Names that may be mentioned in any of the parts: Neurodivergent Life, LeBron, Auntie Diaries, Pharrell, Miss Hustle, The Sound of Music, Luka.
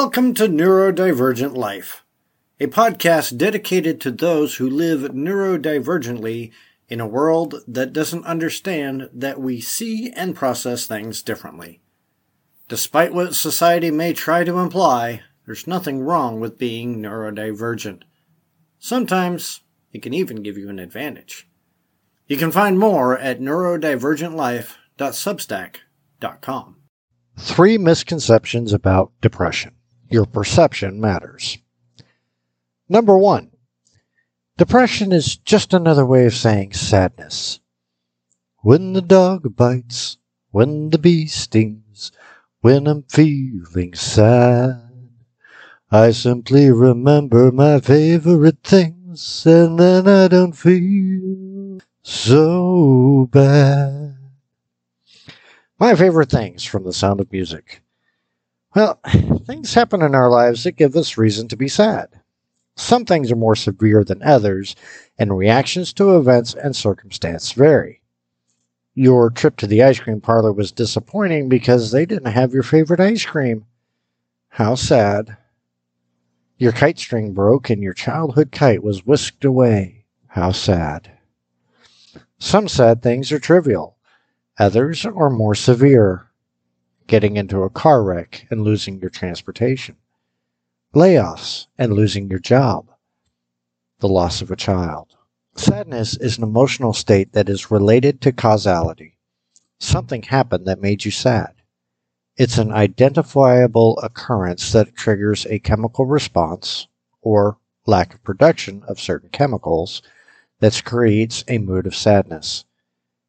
Welcome to Neurodivergent Life, a podcast dedicated to those who live neurodivergently in a world that doesn't understand that we see and process things differently. Despite what society may try to imply, there's nothing wrong with being neurodivergent. Sometimes it can even give you an advantage. You can find more at neurodivergentlife.substack.com. 3 misconceptions about depression. Your perception matters. Number 1. Depression is just another way of saying sadness. When the dog bites, when the bee stings, when I'm feeling sad, I simply remember my favorite things, and then I don't feel so bad. My favorite things from The Sound of Music. Well, things happen in our lives that give us reason to be sad. Some things are more severe than others, and reactions to events and circumstance vary. Your trip to the ice cream parlor was disappointing because they didn't have your favorite ice cream. How sad. Your kite string broke and your childhood kite was whisked away. How sad. Some sad things are trivial. Others are more severe, getting into a car wreck and losing your transportation, layoffs and losing your job, the loss of a child. Sadness is an emotional state that is related to causality. Something happened that made you sad. It's an identifiable occurrence that triggers a chemical response or lack of production of certain chemicals that creates a mood of sadness.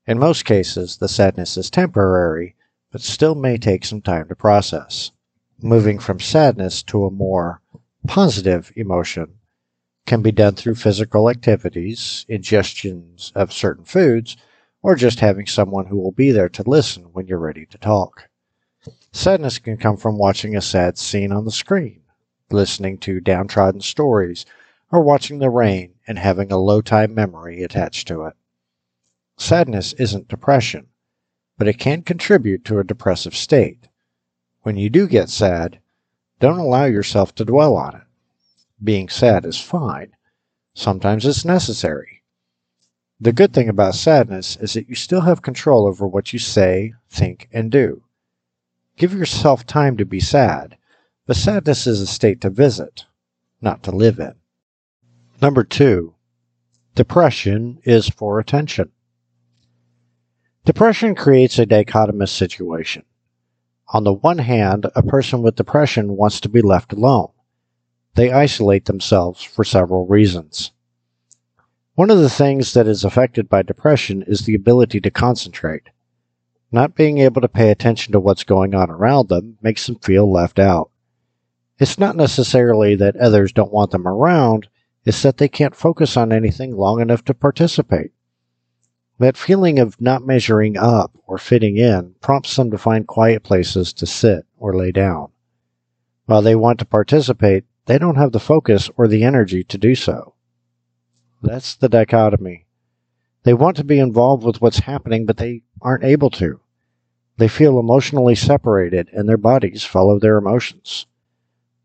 In most cases, the sadness is temporary, but still may take some time to process. Moving from sadness to a more positive emotion can be done through physical activities, ingestions of certain foods, or just having someone who will be there to listen when you're ready to talk. Sadness can come from watching a sad scene on the screen, listening to downtrodden stories, or watching the rain and having a low-time memory attached to it. Sadness isn't depression, but it can contribute to a depressive state. When you do get sad, don't allow yourself to dwell on it. Being sad is fine. Sometimes it's necessary. The good thing about sadness is that you still have control over what you say, think, and do. Give yourself time to be sad, but sadness is a state to visit, not to live in. Number 2, depression is for attention. Depression creates a dichotomous situation. On the one hand, a person with depression wants to be left alone. They isolate themselves for several reasons. One of the things that is affected by depression is the ability to concentrate. Not being able to pay attention to what's going on around them makes them feel left out. It's not necessarily that others don't want them around, it's that they can't focus on anything long enough to participate. That feeling of not measuring up or fitting in prompts them to find quiet places to sit or lay down. While they want to participate, they don't have the focus or the energy to do so. That's the dichotomy. They want to be involved with what's happening, but they aren't able to. They feel emotionally separated, and their bodies follow their emotions.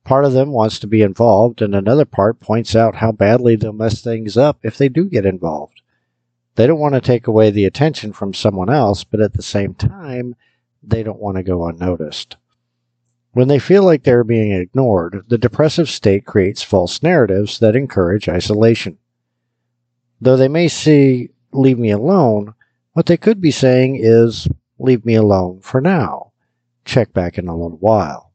Part of them wants to be involved, and another part points out how badly they'll mess things up if they do get involved. They don't want to take away the attention from someone else, but at the same time, they don't want to go unnoticed. When they feel like they're being ignored, the depressive state creates false narratives that encourage isolation. Though they may say, "Leave me alone," what they could be saying is, "Leave me alone for now. Check back in a little while."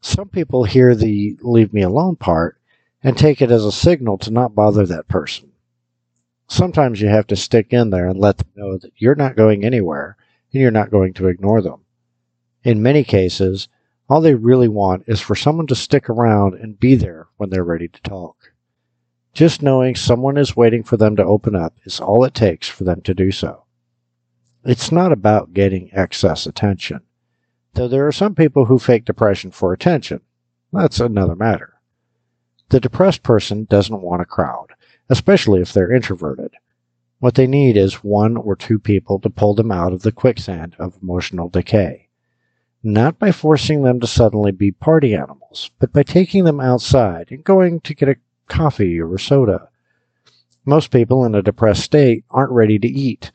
Some people hear the "leave me alone" part and take it as a signal to not bother that person. Sometimes you have to stick in there and let them know that you're not going anywhere and you're not going to ignore them. In many cases, all they really want is for someone to stick around and be there when they're ready to talk. Just knowing someone is waiting for them to open up is all it takes for them to do so. It's not about getting excess attention, though there are some people who fake depression for attention. That's another matter. The depressed person doesn't want a crowd, especially if they're introverted. What they need is 1 or 2 people to pull them out of the quicksand of emotional decay. not by forcing them to suddenly be party animals, but by taking them outside and going to get a coffee or a soda. Most people in a depressed state aren't ready to eat,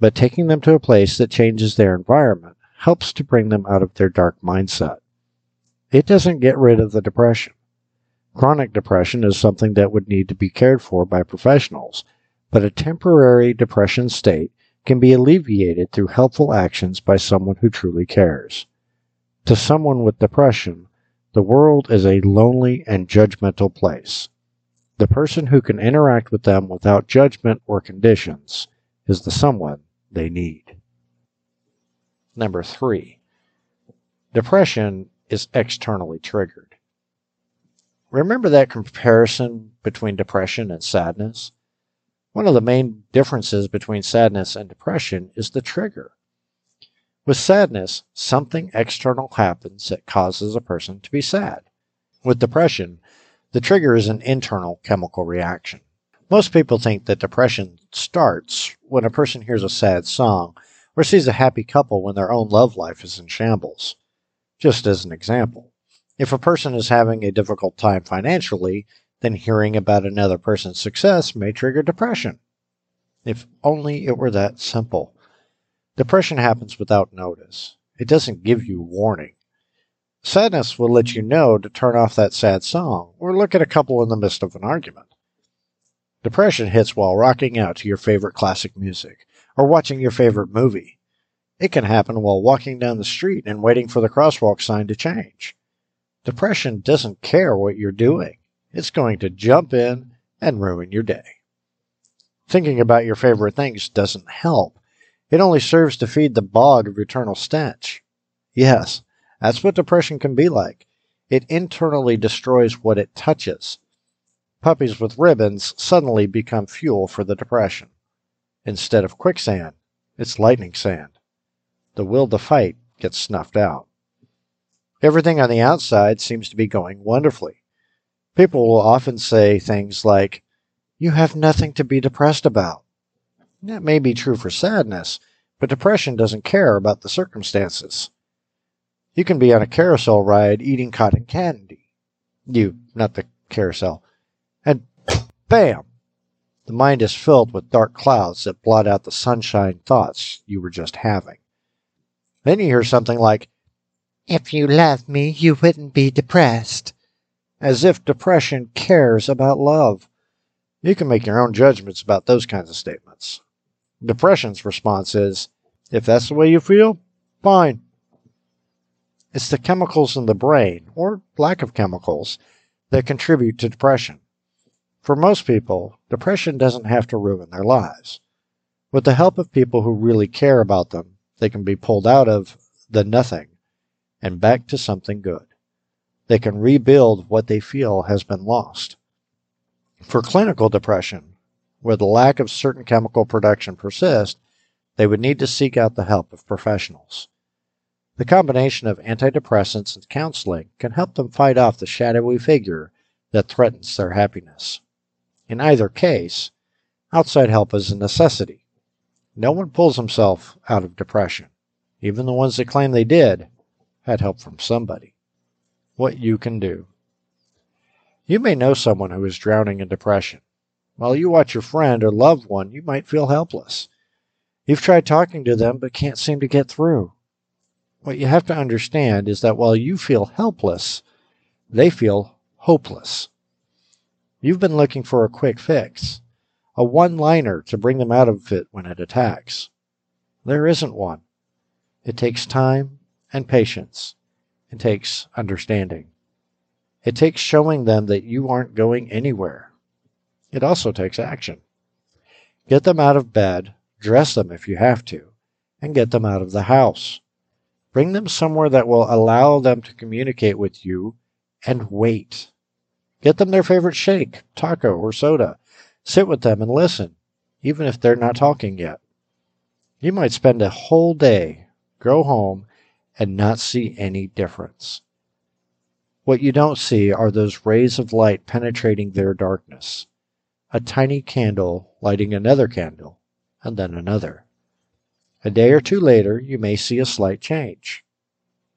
but taking them to a place that changes their environment helps to bring them out of their dark mindset. It doesn't get rid of the depression. Chronic depression is something that would need to be cared for by professionals, but a temporary depression state can be alleviated through helpful actions by someone who truly cares. To someone with depression, the world is a lonely and judgmental place. The person who can interact with them without judgment or conditions is the someone they need. Number 3. Depression is externally triggered. Remember that comparison between depression and sadness? One of the main differences between sadness and depression is the trigger. With sadness, something external happens that causes a person to be sad. With depression, the trigger is an internal chemical reaction. Most people think that depression starts when a person hears a sad song or sees a happy couple when their own love life is in shambles. Just as an example, if a person is having a difficult time financially, then hearing about another person's success may trigger depression. If only it were that simple. Depression happens without notice. It doesn't give you warning. Sadness will let you know to turn off that sad song or look at a couple in the midst of an argument. Depression hits while rocking out to your favorite classic music or watching your favorite movie. It can happen while walking down the street and waiting for the crosswalk sign to change. Depression doesn't care what you're doing. It's going to jump in and ruin your day. Thinking about your favorite things doesn't help. It only serves to feed the bog of eternal stench. Yes, that's what depression can be like. It internally destroys what it touches. Puppies with ribbons suddenly become fuel for the depression. Instead of quicksand, it's lightning sand. The will to fight gets snuffed out. Everything on the outside seems to be going wonderfully. People will often say things like, "You have nothing to be depressed about." That may be true for sadness, but depression doesn't care about the circumstances. You can be on a carousel ride eating cotton candy. You, not the carousel. And bam! The mind is filled with dark clouds that blot out the sunshine thoughts you were just having. Then you hear something like, "If you loved me, you wouldn't be depressed." As if depression cares about love. You can make your own judgments about those kinds of statements. Depression's response is, "If that's the way you feel, fine." It's the chemicals in the brain, or lack of chemicals, that contribute to depression. For most people, depression doesn't have to ruin their lives. With the help of people who really care about them, they can be pulled out of the nothing and back to something good. They can rebuild what they feel has been lost. For clinical depression, where the lack of certain chemical production persists, they would need to seek out the help of professionals. The combination of antidepressants and counseling can help them fight off the shadowy figure that threatens their happiness. In either case, outside help is a necessity. No one pulls himself out of depression. Even the ones that claim they did had help from somebody. What you can do. You may know someone who is drowning in depression. While you watch your friend or loved one, you might feel helpless. You've tried talking to them but can't seem to get through. What you have to understand is that while you feel helpless, they feel hopeless. You've been looking for a quick fix, a one-liner to bring them out of it when it attacks. There isn't one. It takes time and patience. It takes understanding. It takes showing them that you aren't going anywhere. It also takes action. Get them out of bed, dress them if you have to, and get them out of the house. Bring them somewhere that will allow them to communicate with you and wait. Get them their favorite shake, taco, or soda. Sit with them and listen, even if they're not talking yet. You might spend a whole day, go home, and not see any difference. What you don't see are those rays of light penetrating their darkness. A tiny candle lighting another candle, and then another. A day or two later, you may see a slight change.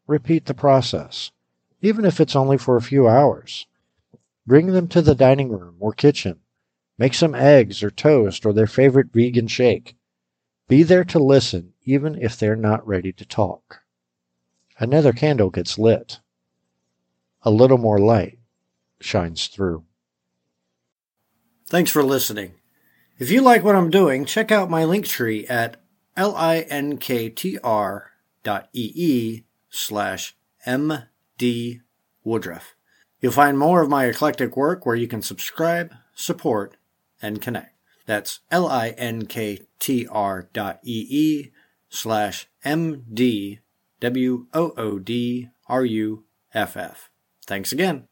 Repeat the process, even if it's only for a few hours. Bring them to the dining room or kitchen. Make some eggs or toast or their favorite vegan shake. Be there to listen, even if they're not ready to talk. Another candle gets lit. A little more light shines through. Thanks for listening. If you like what I'm doing, check out my Linktree at linktr.ee/MD Woodruff. You'll find more of my eclectic work where you can subscribe, support, and connect. That's linktr.ee/MDWOODRUFF. Thanks again.